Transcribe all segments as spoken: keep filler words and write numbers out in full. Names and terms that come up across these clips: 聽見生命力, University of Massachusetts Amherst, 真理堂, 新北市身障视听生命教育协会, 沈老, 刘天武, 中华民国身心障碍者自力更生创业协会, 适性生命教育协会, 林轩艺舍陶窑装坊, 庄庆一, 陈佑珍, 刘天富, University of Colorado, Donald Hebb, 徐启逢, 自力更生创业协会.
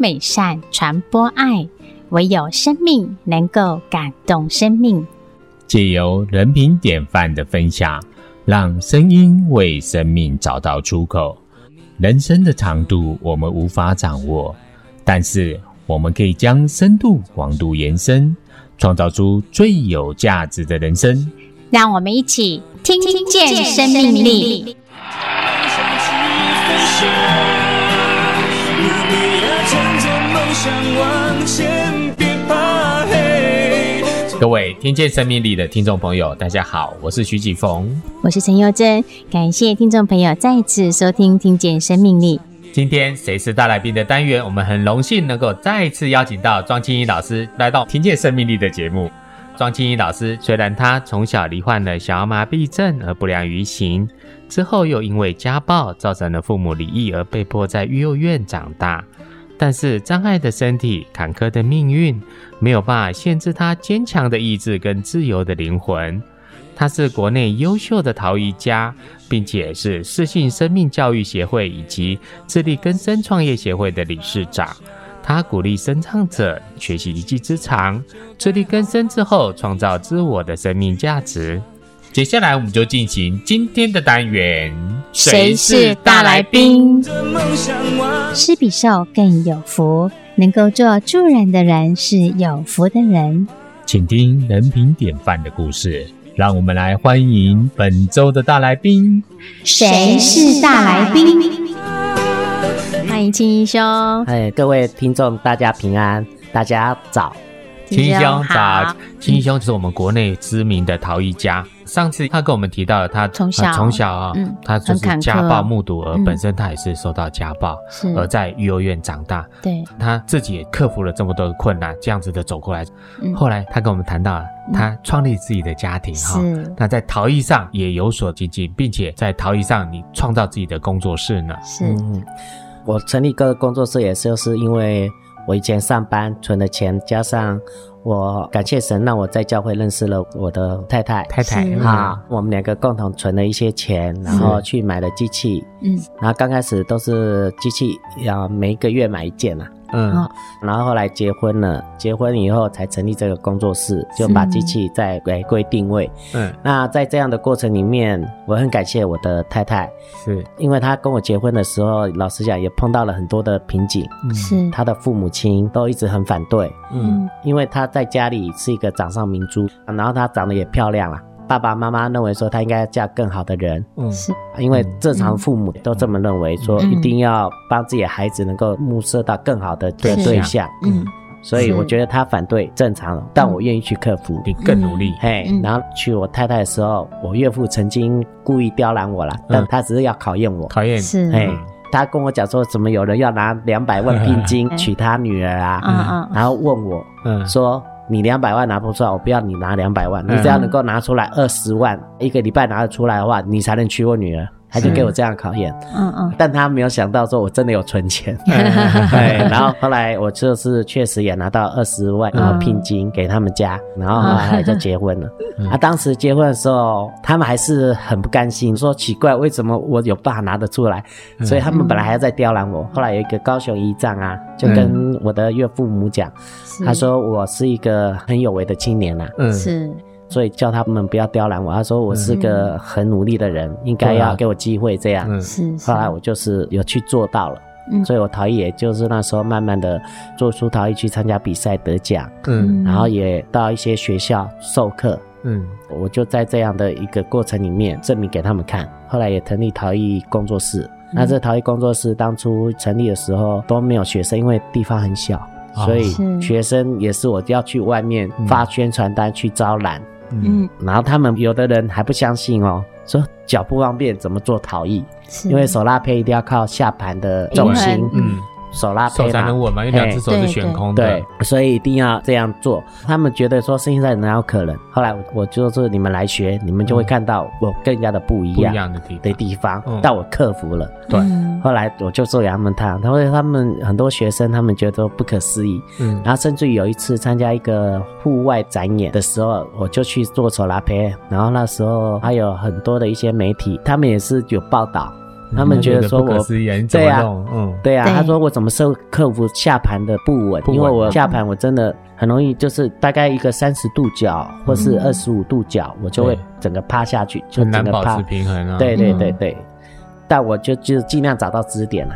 美善，传播爱，唯有生命能够感动生命。藉由人品典范的分享，让声音为生命找到出口。人生的长度我们无法掌握，但是我们可以将深度广度延伸，创造出最有价值的人生。让我们一起听见生命力。各位听见生命力的听众朋友，大家好，我是徐启逢，我是陈佑珍，感谢听众朋友再次收听听见生命力。今天谁是大来宾的单元，我们很荣幸能够再次邀请到庄庆一老师来到听见生命力的节目。庄庆一老师虽然他从小罹患了小儿麻痹症而不良于行，之后又因为家暴造成了父母离异而被迫在育幼院长大，但是障碍的身体、坎坷的命运没有办法限制他坚强的意志跟自由的灵魂。他是国内优秀的陶艺家，并且是适性生命教育协会以及自力更生创业协会的理事长。他鼓励身障者学习一技之长，自力更生之后创造自我的生命价值。接下来我们就进行今天的单元，谁是大来宾？施比受更有福，能够做助人的人是有福的人。请听人品典范的故事，让我们来欢迎本周的大来宾。谁是大来宾？欢迎庆一兄。哎，各位听众大家平安，大家早。庆一兄早。庆一兄是我们国内知名的陶艺家，上次他跟我们提到了他从小、呃、从小啊、嗯，他就是家暴目睹，而本身他也是受到家暴，嗯、而在育幼院长大。对，他自己也克服了这么多的困难，这样子的走过来。嗯、后来他跟我们谈到了他创立自己的家庭哈、嗯哦，那在陶艺上也有所精进，并且在陶艺上你创造自己的工作室呢。是，嗯、我成立个工作室也就是因为我以前上班存的钱，加上我感谢神让我在教会认识了我的太太太太啊、嗯，我们两个共同存了一些钱，然后去买了机器，嗯，然后刚开始都是机器，然后每一个月买一件啊，嗯，然后后来结婚了，结婚以后才成立这个工作室，就把机器再来归定位，嗯，那在这样的过程里面，我很感谢我的太太，是因为她跟我结婚的时候，老实讲也碰到了很多的瓶颈，是她的父母亲都一直很反对，嗯，因为她在家里是一个掌上明珠，然后她长得也漂亮啦，爸爸妈妈认为说她应该嫁更好的人，嗯，是因为正常父母都这么认为，说一定要帮自己的孩子能够目测到更好的对象，嗯，所以我觉得她反对正常，但我愿意去克服，你更努力，嘿，然后娶我太太的时候，我岳父曾经故意刁难我啦，但他只是要考验我，考验是，嘿。他跟我讲说怎么有人要拿两百万聘金娶他女儿啊、嗯嗯、然后问我、嗯、说你两百万拿不出来，我不要你拿两百万、嗯、你只要能够拿出来二十万一个礼拜拿得出来的话，你才能娶我女儿，他就给我这样的考验，嗯嗯，但他没有想到说我真的有存钱，嗯嗯对，然后后来我就是确实也拿到二十万，然后聘金给他们家，然后后来就结婚了。嗯、啊，当时结婚的时候，他们还是很不甘心，说奇怪为什么我有办法拿得出来，所以他们本来还在刁难我。后来有一个高雄姨丈啊，就跟我的岳父母讲，嗯、他说我是一个很有为的青年啊，嗯是。所以叫他们不要刁难我，他说我是个很努力的人、嗯、应该要给我机会这样、嗯、后来我就是有去做到了、嗯、所以我陶艺也就是那时候慢慢的做出陶艺去参加比赛得奖、嗯、然后也到一些学校授课，嗯，我就在这样的一个过程里面证明给他们看，后来也成立陶艺工作室、嗯、那这陶艺工作室当初成立的时候都没有学生，因为地方很小，所以学生也是我要去外面发宣传单去招揽，嗯，然后他们有的人还不相信哦，说脚不方便怎么做陶艺？因为手拉胚一定要靠下盘的重心，嗯，手拉胚手才能稳嘛，因为两只手是悬空的，对，所以一定要这样做。他们觉得说现在哪有可能？后来我就是你们来学，你们就会看到我更加的不一样，不一样的地的地方，但我克服了。对，后来我就做给他们看，他们他们很多学生他们觉得不可思议，嗯，然后甚至有一次参加一个户外展演的时候，我就去做手拉胚，然后那时候还有很多的一些媒体，他们也是有报道。他们觉得说我对啊，嗯，对啊，他说我怎么是克服下盘的不稳，因为我下盘我真的很容易就是大概一个三十度角或是二十五度角，我就会整个趴下去，就整个趴很难保持平衡啊。对对对对，但我就就尽量找到支点了，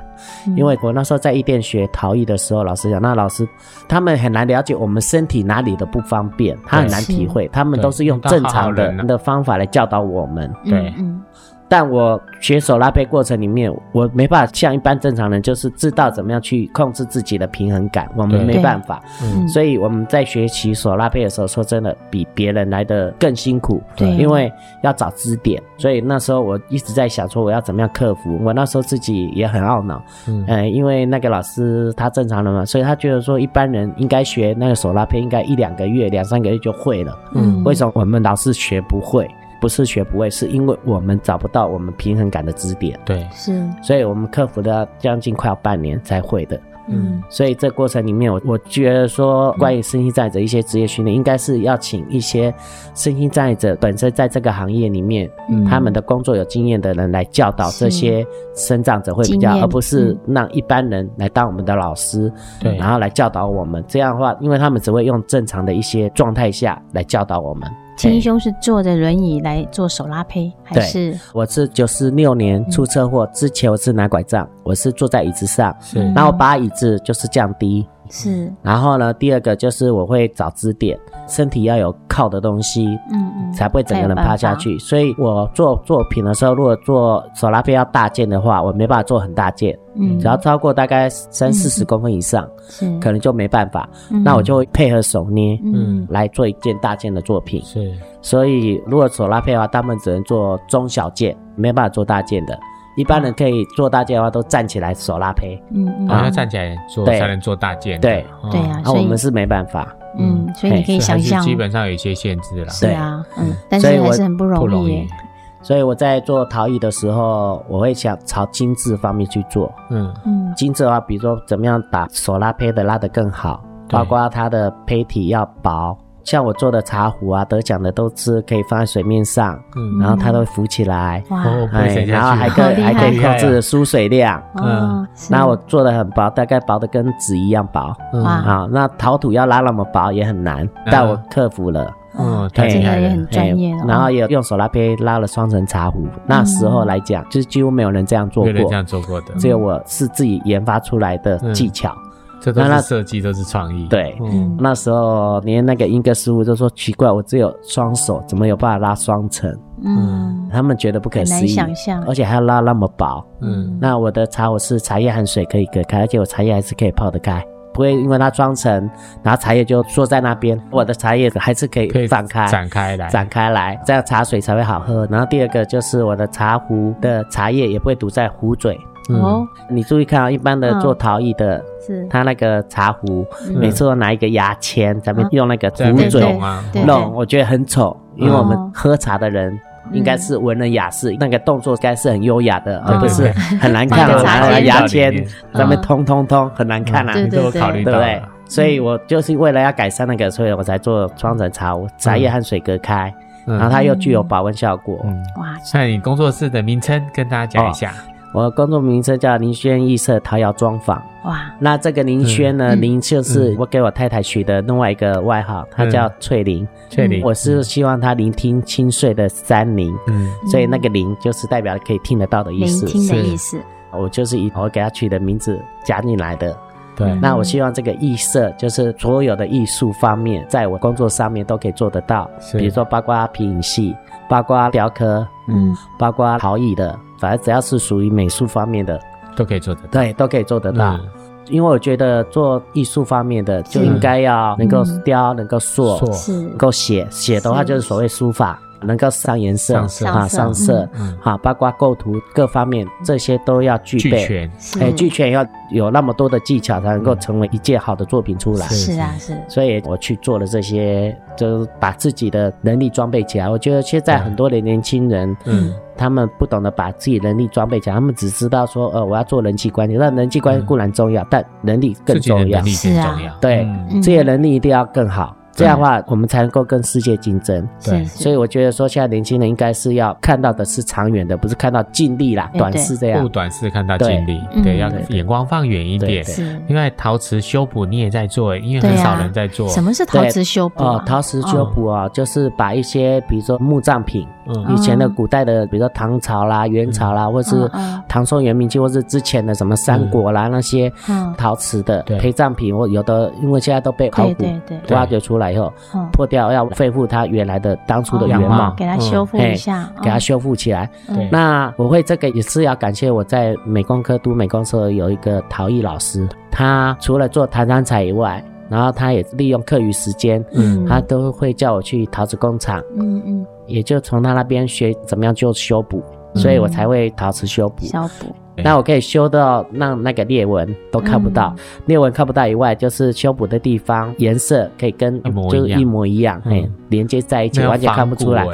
因为我那时候在一店学陶艺的时候，老师讲，那老师他们很难了解我们身体哪里的不方便，他很难体会，他们都是用正常的的方法来教导我们。对。但我学手拉胚过程里面，我没办法像一般正常人就是知道怎么样去控制自己的平衡感，我们没办法，所以我们在学习手拉胚的时候，说真的比别人来得更辛苦，对，因为要找支点。所以那时候我一直在想说我要怎么样克服，我那时候自己也很懊恼，嗯、呃，因为那个老师他正常人嘛，所以他觉得说一般人应该学那个手拉胚应该一两个月两三个月就会了，嗯，为什么我们老是学不会？不是学不会，是因为我们找不到我们平衡感的支点。对，是，所以我们克服了将近快要半年才会的。嗯，所以这过程里面我，我觉得说，关于身心障碍者一些职业训练，应该是要请一些身心障碍者本身在这个行业里面，嗯、他们的工作有经验的人来教导这些身障者会比较，而不是让一般人来当我们的老师，嗯、然后来教导我们。这样的话，因为他们只会用正常的一些状态下来教导我们。青衣兄是坐着轮椅来做手拉胚，还是？我是九六年出车祸、嗯、之前我是拿拐杖，我是坐在椅子上，然后把椅子就是降低，是，然后呢第二个就是我会找支点，身体要有靠的东西，嗯嗯，才不会整个人趴下去。所以我做作品的时候，如果做手拉胚要大件的话，我没办法做很大件，嗯，只要超过大概三四十公分以上，嗯，可能就没办法，嗯，那我就会配合手捏，嗯，来做一件大件的作品。是，所以如果手拉胚的话，他们只能做中小件，没办法做大件的。一般人可以做大件的话都站起来手拉胚，嗯，啊、嗯，要站起来做才能做大件，对对啊，那、嗯啊、我们是没办法，嗯，所以你可以想象基本上有一些限制啦，对啊，嗯，但是还是很不容易耶。所以我在做陶艺的时候，我会想朝精致方面去做，嗯嗯，精致的话比如说怎么样把手拉胚的拉得更好，包括它的胚体要薄，像我做的茶壶啊，得奖的都是可以放在水面上，嗯、然后它都会浮起来，哇，哎、然后还可以还可以控制输水量。嗯，那我做的很薄，大概薄的跟纸一样薄。嗯，好，那陶土要拉那么薄也很难，嗯、但我克服了。嗯，太厉害了，这个也很专业了。然后也用手拉胚拉了双层茶壶，嗯、那时候来讲，就是几乎没有人这样做过，没有人这样做过的，只有我是自己研发出来的技巧。嗯，这都是设计，都是创意。对，嗯、那时候连那个英哥师傅都说奇怪，我只有双手，怎么有办法拉双层？嗯，他们觉得不可思议，很难想象，而且还要拉那么薄。嗯，那我的茶壶是茶叶含水可以隔开，而且我茶叶还是可以泡得开，不会因为它双层，然后茶叶就坐在那边，我的茶叶还是可以展开，展开来，展开来，这样茶水才会好喝。然后第二个就是我的茶壶的茶叶也不会堵在壶嘴。哦、嗯，你注意看啊、哦，一般的做陶艺的，嗯、他那个茶壶、嗯、每次都拿一个牙签，咱们用那个壶嘴弄、啊，我觉得很丑，因为我们喝茶的人。应该是文人雅士、嗯、那个动作应该是很优雅的，而、嗯、不是很难看啊，拿了牙签咱们通通通很难看啊，你都有考虑到了，对不对？所以我就是为了要改善那个，所以我才做双层茶壶，茶叶和水隔开，嗯、然后它又具有保温效果。哇、嗯！那你工作室的名称跟大家讲一下。哦，我的工作名称叫林轩艺舍陶窑装坊。哇，那这个林轩呢、嗯、林就是我给我太太取的另外一个外号，她、嗯、叫翠林，翠林、嗯、我是希望她聆听清脆的山林，嗯，所以那个林就是代表可以听得到的意思，聆听的意思，我就是以我给她取的名字加进来的。对，那我希望这个艺舍就是所有的艺术方面在我工作上面都可以做得到，比如说包括皮影戏，包括雕刻，嗯，包括陶艺的，反正只要是属于美术方面的都可以做得到，对，都可以做得到、嗯、因为我觉得做艺术方面的就应该要能够雕、嗯、能够塑，能够写，写的话就是所谓书法，能够上颜色，上色、啊、上色、嗯啊、包括构图各方面，这些都要具备，具全、欸、具全要有那么多的技巧才能够成为一件好的作品出来。是啊，是，所以我去做了这些，就是把自己的能力装备起来。我觉得现在很多的年轻人，嗯，他们不懂得把自己能力装备起来，他们只知道说呃，我要做人际关系，但人际关系固然重要、嗯、但能力更重要，自己的能力更重要，对、嗯、这些能力一定要更好，这样的话我们才能够跟世界竞争。对，所以我觉得说现在年轻人应该是要看到的是长远的，不是看到近利啦，短视，这样不短视，看到近利。 对， 对，要眼光放远一点。因为陶瓷修补你也在做，因为很少人在做、啊、什么是陶瓷修补、啊呃、陶瓷修补啊、哦、就是把一些比如说墓葬品、嗯、以前的古代的比如说唐朝啦、元朝啦、嗯、或是唐宋元明清，或是之前的什么三国啦、嗯、那些陶瓷的陪葬品，我有的因为现在都被考古挖掘出来以后破掉，要恢复它原来的当初的原貌、哦、给它修复一下、嗯、给它修复起来、嗯、那我会这个也是要感谢我在美工科读美工社有一个陶艺老师，他除了做弹钢材以外，然后他也利用课余时间、嗯、他都会叫我去陶瓷工厂，嗯嗯，也就从他那边学怎么样做修补、嗯、所以我才会陶瓷修补。修补那我可以修到让那个裂纹都看不到、嗯、裂纹看不到以外，就是修补的地方颜色可以跟就是一模一样、嗯、连接在一起，完全看不出来，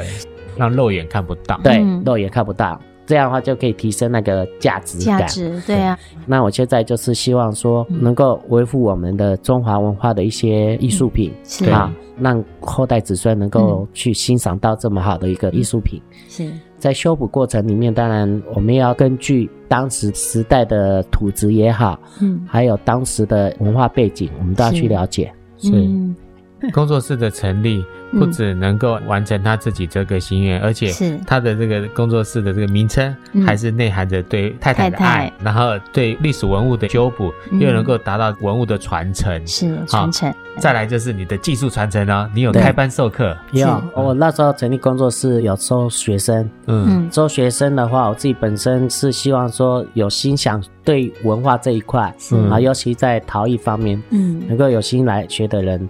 让肉眼看不到。对、嗯、肉眼看不到，这样的话就可以提升那个价值感。价值，对啊。那我现在就是希望说能够维护我们的中华文化的一些艺术品、嗯、是啊，让后代子孙能够去欣赏到这么好的一个艺术品、嗯、是。在修补过程里面，当然我们要根据当时时代的土质也好、嗯、还有当时的文化背景，我们都要去了解。是，是、嗯、工作室的成立不只能够完成他自己这个心愿、嗯、而且他的这个工作室的这个名称还是内涵着对太太的爱、嗯、太太，然后对历史文物的修补、嗯、又能够达到文物的传承。是，传承。再来就是你的技术传承哦，你有开班授课。有、嗯、我那时候成立工作室有收学生，嗯，收学生的话，我自己本身是希望说有心想对文化这一块、嗯、尤其在陶艺方面，嗯，能够有心来学的人，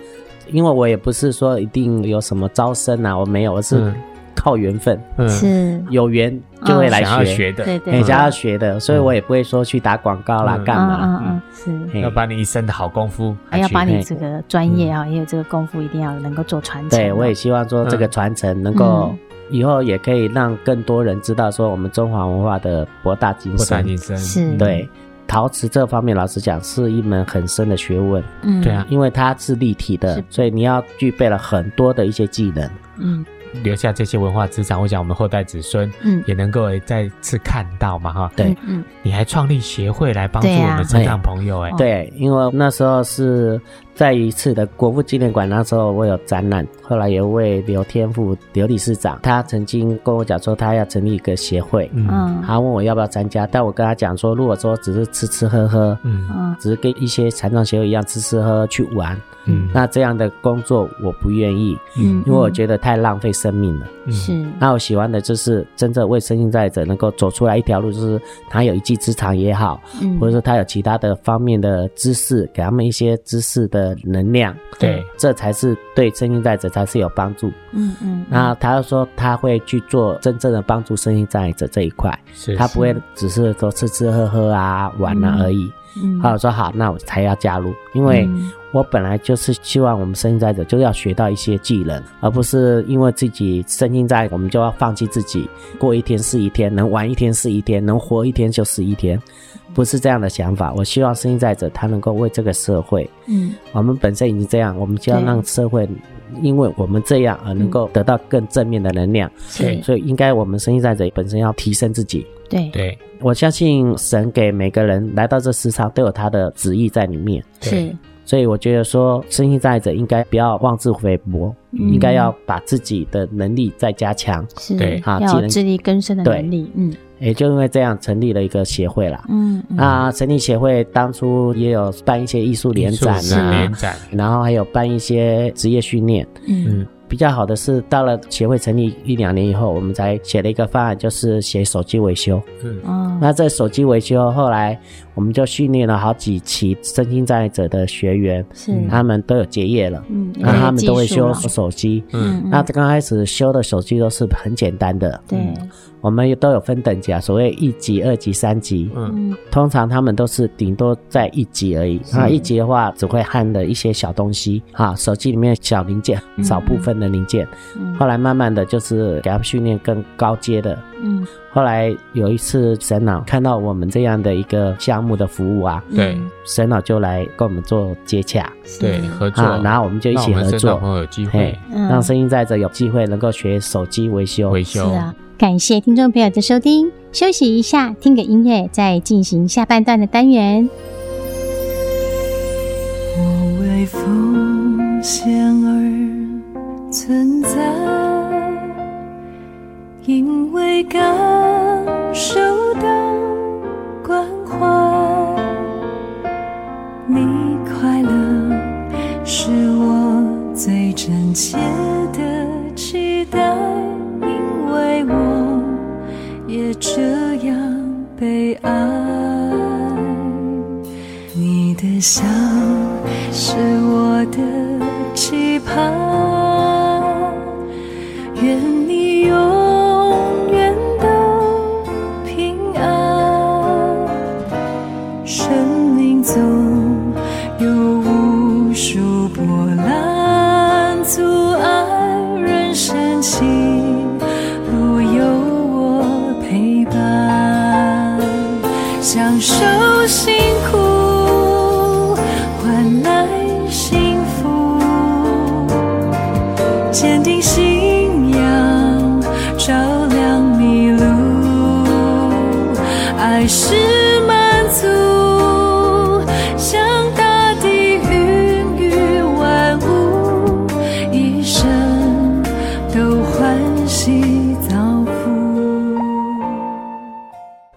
因为我也不是说一定有什么招生啊，我没有，我是靠缘分，嗯，是有缘就会来学，想要学的，对对，想要学的，所以我也不会说去打广告啦，干嘛，是要把你一身的好功夫，还要把你这个专业啊，也有这个功夫，一定要能够做传承。对，我也希望说这个传承能够以后也可以让更多人知道说我们中华文化的博大精深。博大精深，是，对。陶瓷这方面老实讲是一门很深的学问，嗯，对啊，因为它是立体的，所以你要具备了很多的一些技能，嗯，留下这些文化资产，我想我们后代子孙也能够再次看到嘛，哈、嗯，对，嗯，你还创立协会来帮助我们成长朋友、欸，哎、啊，对，因为那时候是在一次的国父纪念馆，那时候我有展览，后来有一位刘天富刘理事长，他曾经跟我讲说他要成立一个协会，嗯，他问我要不要参加，但我跟他讲说，如果说只是吃吃喝喝，嗯，只是跟一些残障协会一样吃吃喝喝去玩，嗯，那这样的工作我不愿意，嗯，因为我觉得太浪费生命了，是、嗯，那我喜欢的就是真正为身心障碍者能够走出来一条路，就是他有一技之长也好，嗯，或者说他有其他的方面的知识，给他们一些知识的能量，对，这才是对身心障碍者才是有帮助。嗯嗯，那他说他会去做真正的帮助身心障碍者这一块，是，他不会只是说吃吃喝喝啊、嗯、玩啊而已。嗯，好，我说好，那我才要加入，因为我本来就是希望我们身心障碍者就要学到一些技能，而不是因为自己身心障碍我们就要放弃自己，过一天是一天，能玩一天是一天，能活一天就是一天。不是这样的想法，我希望身心障碍者他能够为这个社会，嗯，我们本身已经这样，我们就要让社会因为我们这样而能够得到更正面的能量，对、嗯，所以应该我们身心障碍者本身要提升自己。对对，我相信神给每个人来到这世上都有他的旨意在里面，是，所以我觉得说身心障碍者应该不要妄自菲薄，嗯、应该要把自己的能力再加强，是，啊、要有自力更生的能力，嗯。也就因为这样成立了一个协会啦，嗯，那、嗯啊、成立协会当初也有办一些艺术联展啊，联展，然后还有办一些职业训练，嗯，比较好的是到了协会成立一两年以后，我们才写了一个方案，就是写手机维修，嗯，那这手机维修后来我们就训练了好几期身心障碍者的学员，是，他们都有结业了，嗯，那他们都会修手机，嗯，那刚开始修的手机都是很简单的，对、嗯。嗯，我们都有分等级啊，所谓一级、二级、三级，嗯，通常他们都是顶多在一级而已。那一级的话，只会焊的一些小东西啊，手机里面小零件、少部分的零件。嗯、后来慢慢的就是给他们训练更高阶的，嗯，后来有一次沈老看到我们这样的一个项目的服务啊，对、嗯，沈老就来跟我们做接洽，对，合作、啊，然后我们就一起合作，让我们有机会，嗯、让声音在这有机会能够学手机维修，维修。是啊，感谢听众朋友的收听，休息一下，听个音乐，再进行下半段的单元。我为风向而存在。因为感受到关怀，你快乐是我最真切的期待，因为我也这样被爱。你的笑是我的期盼，愿你有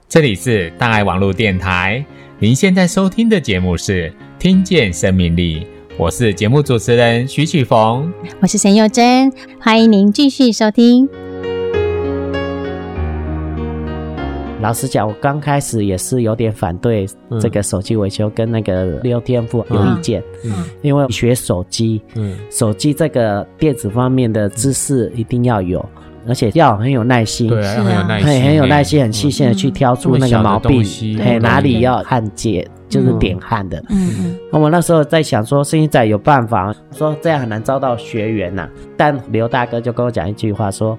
这里是大爱网络电台，您现在收听的节目是听见生命力，我是节目主持人徐启逢，我是沈佑珍，欢迎您继续收听。老实讲，我刚开始也是有点反对这个手机维修跟那个六天赋有意见、嗯嗯、因为学手机、嗯、手机这个电子方面的知识一定要有，而且要很有耐心，对、啊，要很有耐心，很有耐心，很细心的去挑出那个毛病，哎、嗯，哪里要焊接，就是点焊的。嗯，我们那时候在想说，声音仔有办法，说这样很难招到学员呐、啊。但刘大哥就跟我讲一句话说，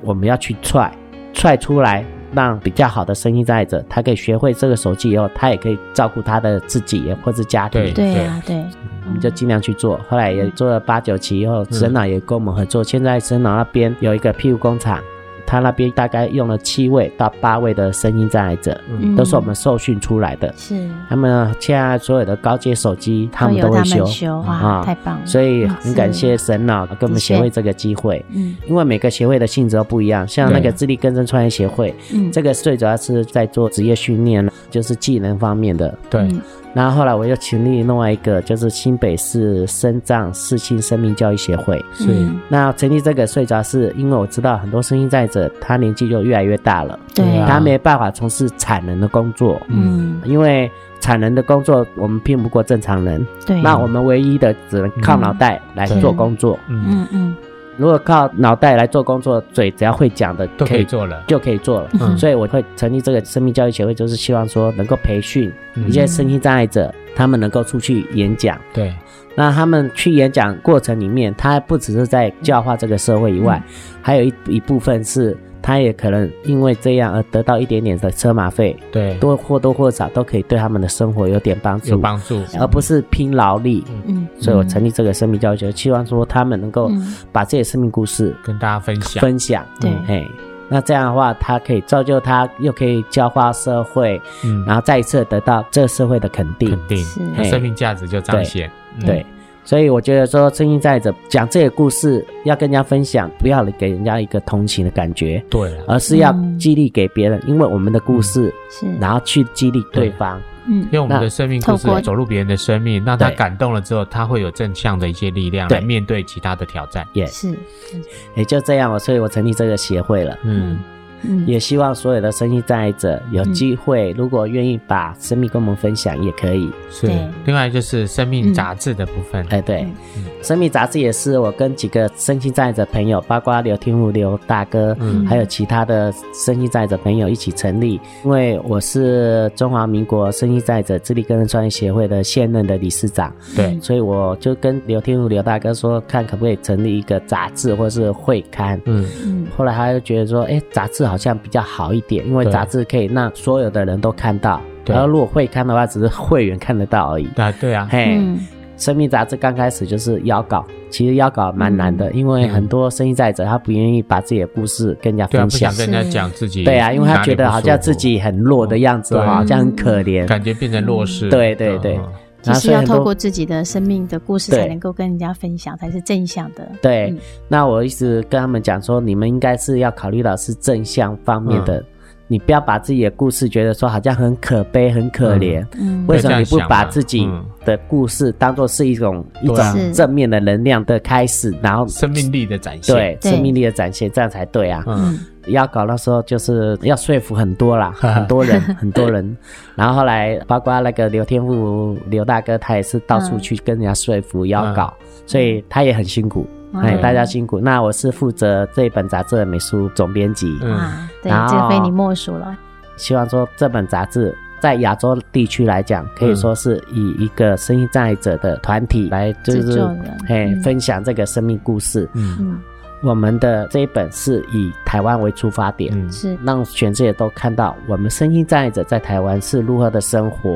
我们要去踹，踹出来，让比较好的声音在者，他可以学会这个手机以后，他也可以照顾他的自己或是家庭。对对啊，对。我们就尽量去做，后来也做了八九期以后，沈老也跟我们合作。现在沈老那边有一个庇护工厂，他那边大概用了七位到八位的身心障碍者、嗯、都是我们受训出来的，是他们现在所有的高阶手机他们都会修，都由他们修、啊、太棒了，所以很感谢沈老给我们协会这个机会、嗯、因为每个协会的性质都不一样，像那个自力更生创业协会、嗯、这个最主要是在做职业训练，就是技能方面的，对、嗯，然后后来我又成立另外一个，就是新北市身障视听生命教育协会。是，那成立这个最主要是因为我知道很多身心障碍者他年纪就越来越大了，对、啊，他没办法从事产能的工作，嗯，因为产能的工作我们拼不过正常人，对，那我们唯一的只能靠脑袋来做工作，嗯嗯。嗯嗯，如果靠脑袋来做工作，嘴只要会讲的都可以做了，就可以做了、嗯、所以我会成立这个生命教育协会，就是希望说能够培训一些身心障碍者、嗯、他们能够出去演讲，对，那他们去演讲过程里面，他不只是在教化这个社会以外、嗯、还有 一, 一部分是他也可能因为这样而得到一点点的车马费，对，多或多或少都可以对他们的生活有点帮助，有帮助，而不是拼劳力。嗯，所以我成立这个生命教育学，希望说他们能够把自己的生命故事跟大家分享分享。对，哎，那这样的话，他可以造就他，又可以教化社会，嗯、然后再一次得到这个社会的肯定，肯定，他生命价值就彰显。对。嗯对，所以我觉得说声音在者讲这个故事要跟人家分享，不要给人家一个同情的感觉，对、啊，而是要激励给别人、嗯、因为我们的故事、嗯、然后去激励对方，对，嗯，因为我们的生命故事走入别人的生命，让他感动了之后，他会有正向的一些力量来面对其他的挑战，也、yes、是也就这样，所以我成立这个协会了。嗯嗯、也希望所有的身心障碍者有机会、嗯、如果愿意把生命跟我们分享也可以，是，另外就是生命杂志的部分、嗯哎、对、嗯、生命杂志也是我跟几个身心障碍者朋友，包括刘天武刘大哥、嗯、还有其他的身心障碍者朋友一起成立，因为我是中华民国身心障碍者自力更生创业协会的现任的理事长，对，所以我就跟刘天武刘大哥说，看可不可以成立一个杂志或是会刊，嗯，后来他就觉得说哎，杂志好好像比较好一点，因为杂志可以让所有的人都看到，然后如果会刊的话只是会员看得到而已。啊对啊，嘿、嗯，生命杂志刚开始就是邀稿，其实邀稿蛮难的、嗯、因为很多生意在者他不愿意把自己的故事跟人家分享，对、啊、不想跟人家讲自己，对啊，因为他觉得好像自己很弱的样子、哦、好像很可怜，感觉变成弱势、嗯、对对对、嗯，其实要透过自己的生命的故事才能够跟人家分享，才是正向的。对、嗯、那我一直跟他们讲说你们应该是要考虑到是正向方面的、嗯，你不要把自己的故事觉得说好像很可悲很可怜、嗯、为什么你不把自己的故事当作是一种、嗯、一种正面的能量的开始，然后生命力的展现， 对, 对生命力的展现，这样才对啊、嗯、要搞那时候就是要说服很多啦，很多人很多人然后后来包括那个刘天富刘大哥他也是到处去跟人家说服要搞、嗯、所以他也很辛苦，哎，大家辛苦。那我是负责这本杂志的美术总编辑，嗯，对，这非你莫属了。希望说这本杂志在亚洲地区来讲，可以说是以一个身心障碍者的团体来，就是哎、嗯、分享这个生命故事。嗯，我们的这一本是以台湾为出发点，是、嗯、让全世界都看到我们身心障碍者在台湾是如何的生活，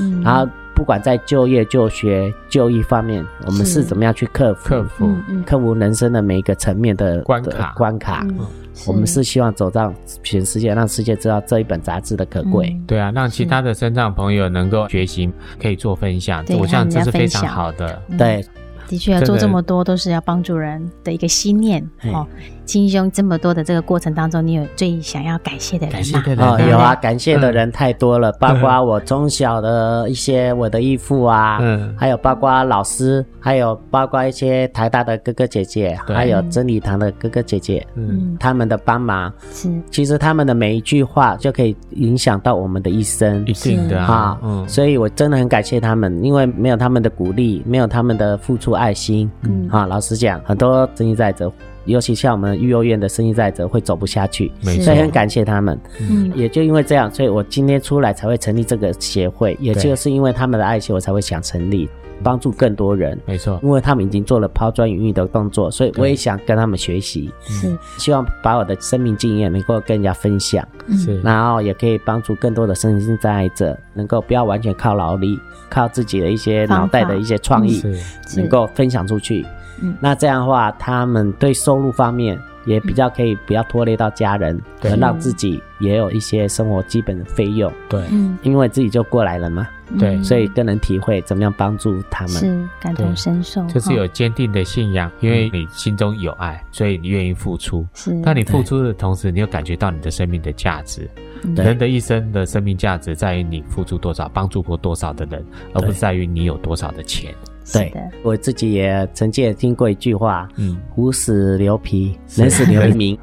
嗯、然后。不管在就业就学就医方面我们是怎么样去克服克服、嗯嗯、克服人生的每一个层面的关卡关卡、嗯、我们是希望走到全世界，让世界知道这一本杂志的可贵、嗯、对啊，让其他的身障朋友能够学习，可以做分享，我想这是非常好的、嗯、对，的确做这么多都是要帮助人的一个心念、哦、青兄这么多的这个过程当中，你有最想要感谢的人吗？感谢的人、哦、有啊，感谢的人太多了、嗯、包括我从小的一些我的义父啊、嗯、还有包括老师，还有包括一些台大的哥哥姐姐，还有真理堂的哥哥姐姐、嗯、他们的帮忙是，其实他们的每一句话就可以影响到我们的一生，一定的啊、嗯、所以我真的很感谢他们，因为没有他们的鼓励，没有他们的付出爱心、嗯啊、老实讲很多身心障碍者，尤其像我们育幼院的身心障碍者会走不下去，所以很感谢他们、嗯、也就因为这样，所以我今天出来才会成立这个协会，也就是因为他们的爱心我才会想成立，帮助更多人，没错，因为他们已经做了抛砖引玉的动作，所以我也想跟他们学习，是希望把我的生命经验能够跟人家分享，是，然后也可以帮助更多的身心障碍者能够不要完全靠劳力，靠自己的一些脑袋的一些创意能够分享出去，那这样的话他们对收入方面也比较可以不要拖累到家人，而让自己也有一些生活基本的费用，对，因为自己就过来了嘛，对，所以更能体会怎么样帮助他们，是感同身受，这是有坚定的信仰、哦、因为你心中有爱，所以你愿意付出，是，那你付出的同时你又感觉到你的生命的价值，人的一生的生命价值在于你付出多少，帮助过多少的人，而不是在于你有多少的钱，对，我自己也曾经也听过一句话，嗯，虎死留皮，人死留名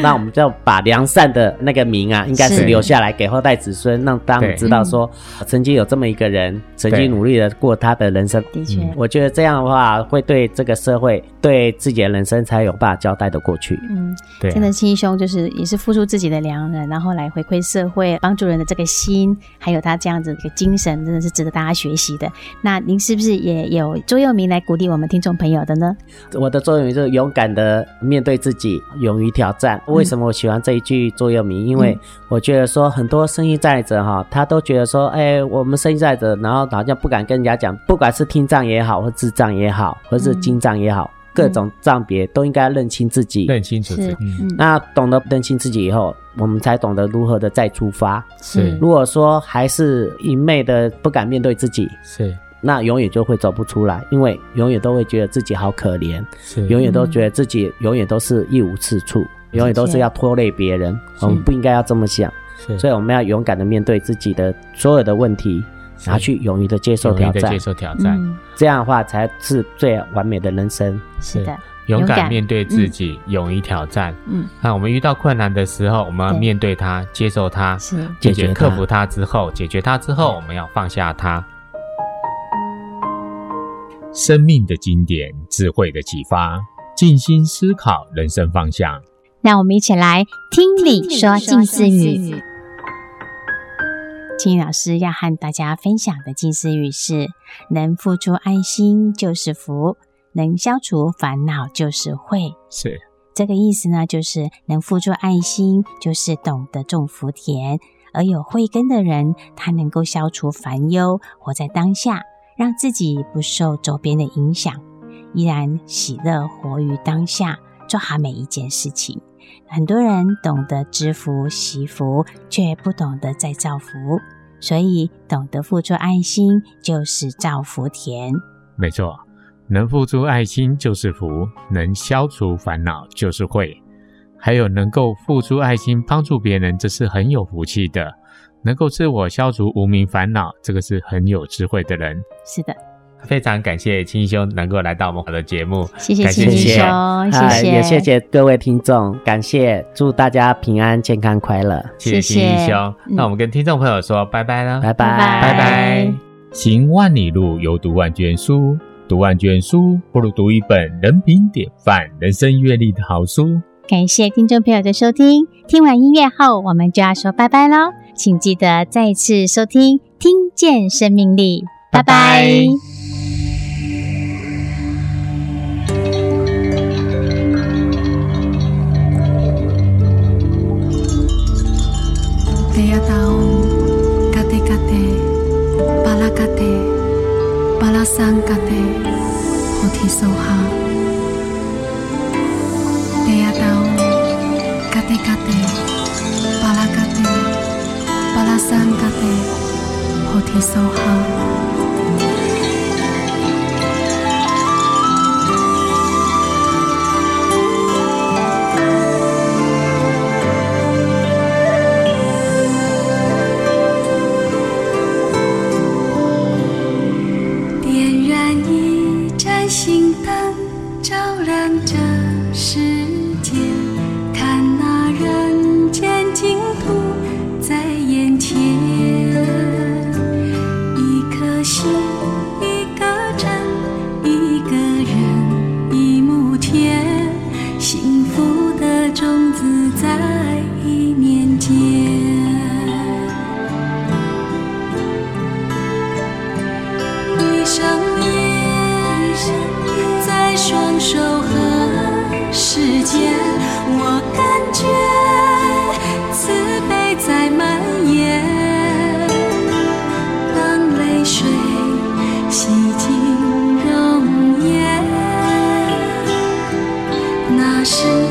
那我们就把良善的那个名啊应该是留下来给后代子孙，让他们知道说曾经有这么一个人曾经努力的过他的人生，的确我觉得这样的话会对这个社会对自己的人生才有办法交代的过去，嗯，对、啊，真的青兄就是也是付出自己的良人，然后来回馈社会帮助人的这个心，还有他这样子的精神真的是值得大家学习的。那您是不是也有座右铭来鼓励我们听众朋友的呢？我的座右铭就是勇敢的面对自己，勇于挑战。为什么我喜欢这一句座右铭？因为我觉得说很多身心障碍者哈，他都觉得说，哎，我们身心障碍者，然后好像不敢跟人家讲，不管是听障也好，或智障也好，或是精障也好，各种障别都应该认清自己，认清自己。那懂得认清自己以后，我们才懂得如何的再出发。是，如果说还是一昧的不敢面对自己，是。那永远就会走不出来，因为永远都会觉得自己好可怜，是，永远都觉得自己永远都是一无是处，永远都是要拖累别人，我们不应该要这么想，所以我们要勇敢的面对自己的所有的问题，然后去勇于的接受挑战，接受挑战、嗯，这样的话才是最完美的人生。是的，勇敢面对自己，嗯、勇于挑战。嗯，那我们遇到困难的时候，我们要面对它，接受它，解决克服它之后，解决它之后，我们要放下它。生命的经典，智慧的启发，静心思考人生方向。让我们一起来听你说近似语。青老师要和大家分享的近似语是：能付出爱心就是福，能消除烦恼就是慧。是，这个意思呢，就是能付出爱心，就是懂得种福田。而有慧根的人，他能够消除烦忧，活在当下，让自己不受周边的影响，依然喜乐活于当下，做好每一件事情。很多人懂得知福惜福，却不懂得再造福，所以懂得付出爱心就是造福田。没错，能付出爱心就是福，能消除烦恼就是慧，还有能够付出爱心帮助别人，这是很有福气的。能够自我消除无明烦恼，这个是很有智慧的人。是的，非常感谢清兄能够来到我们的节目，谢谢清兄，谢谢，也谢谢各位听众，感谢，祝大家平安健康快乐，谢谢清兄。那我们跟听众朋友说拜拜了，拜拜拜拜。行万里路，犹读万卷书，读万卷书不如读一本人品典范、人生阅历的好书。感谢听众朋友的收听，听完音乐后我们就要说拜拜咯，请记得再次收听听见生命力，拜拜。是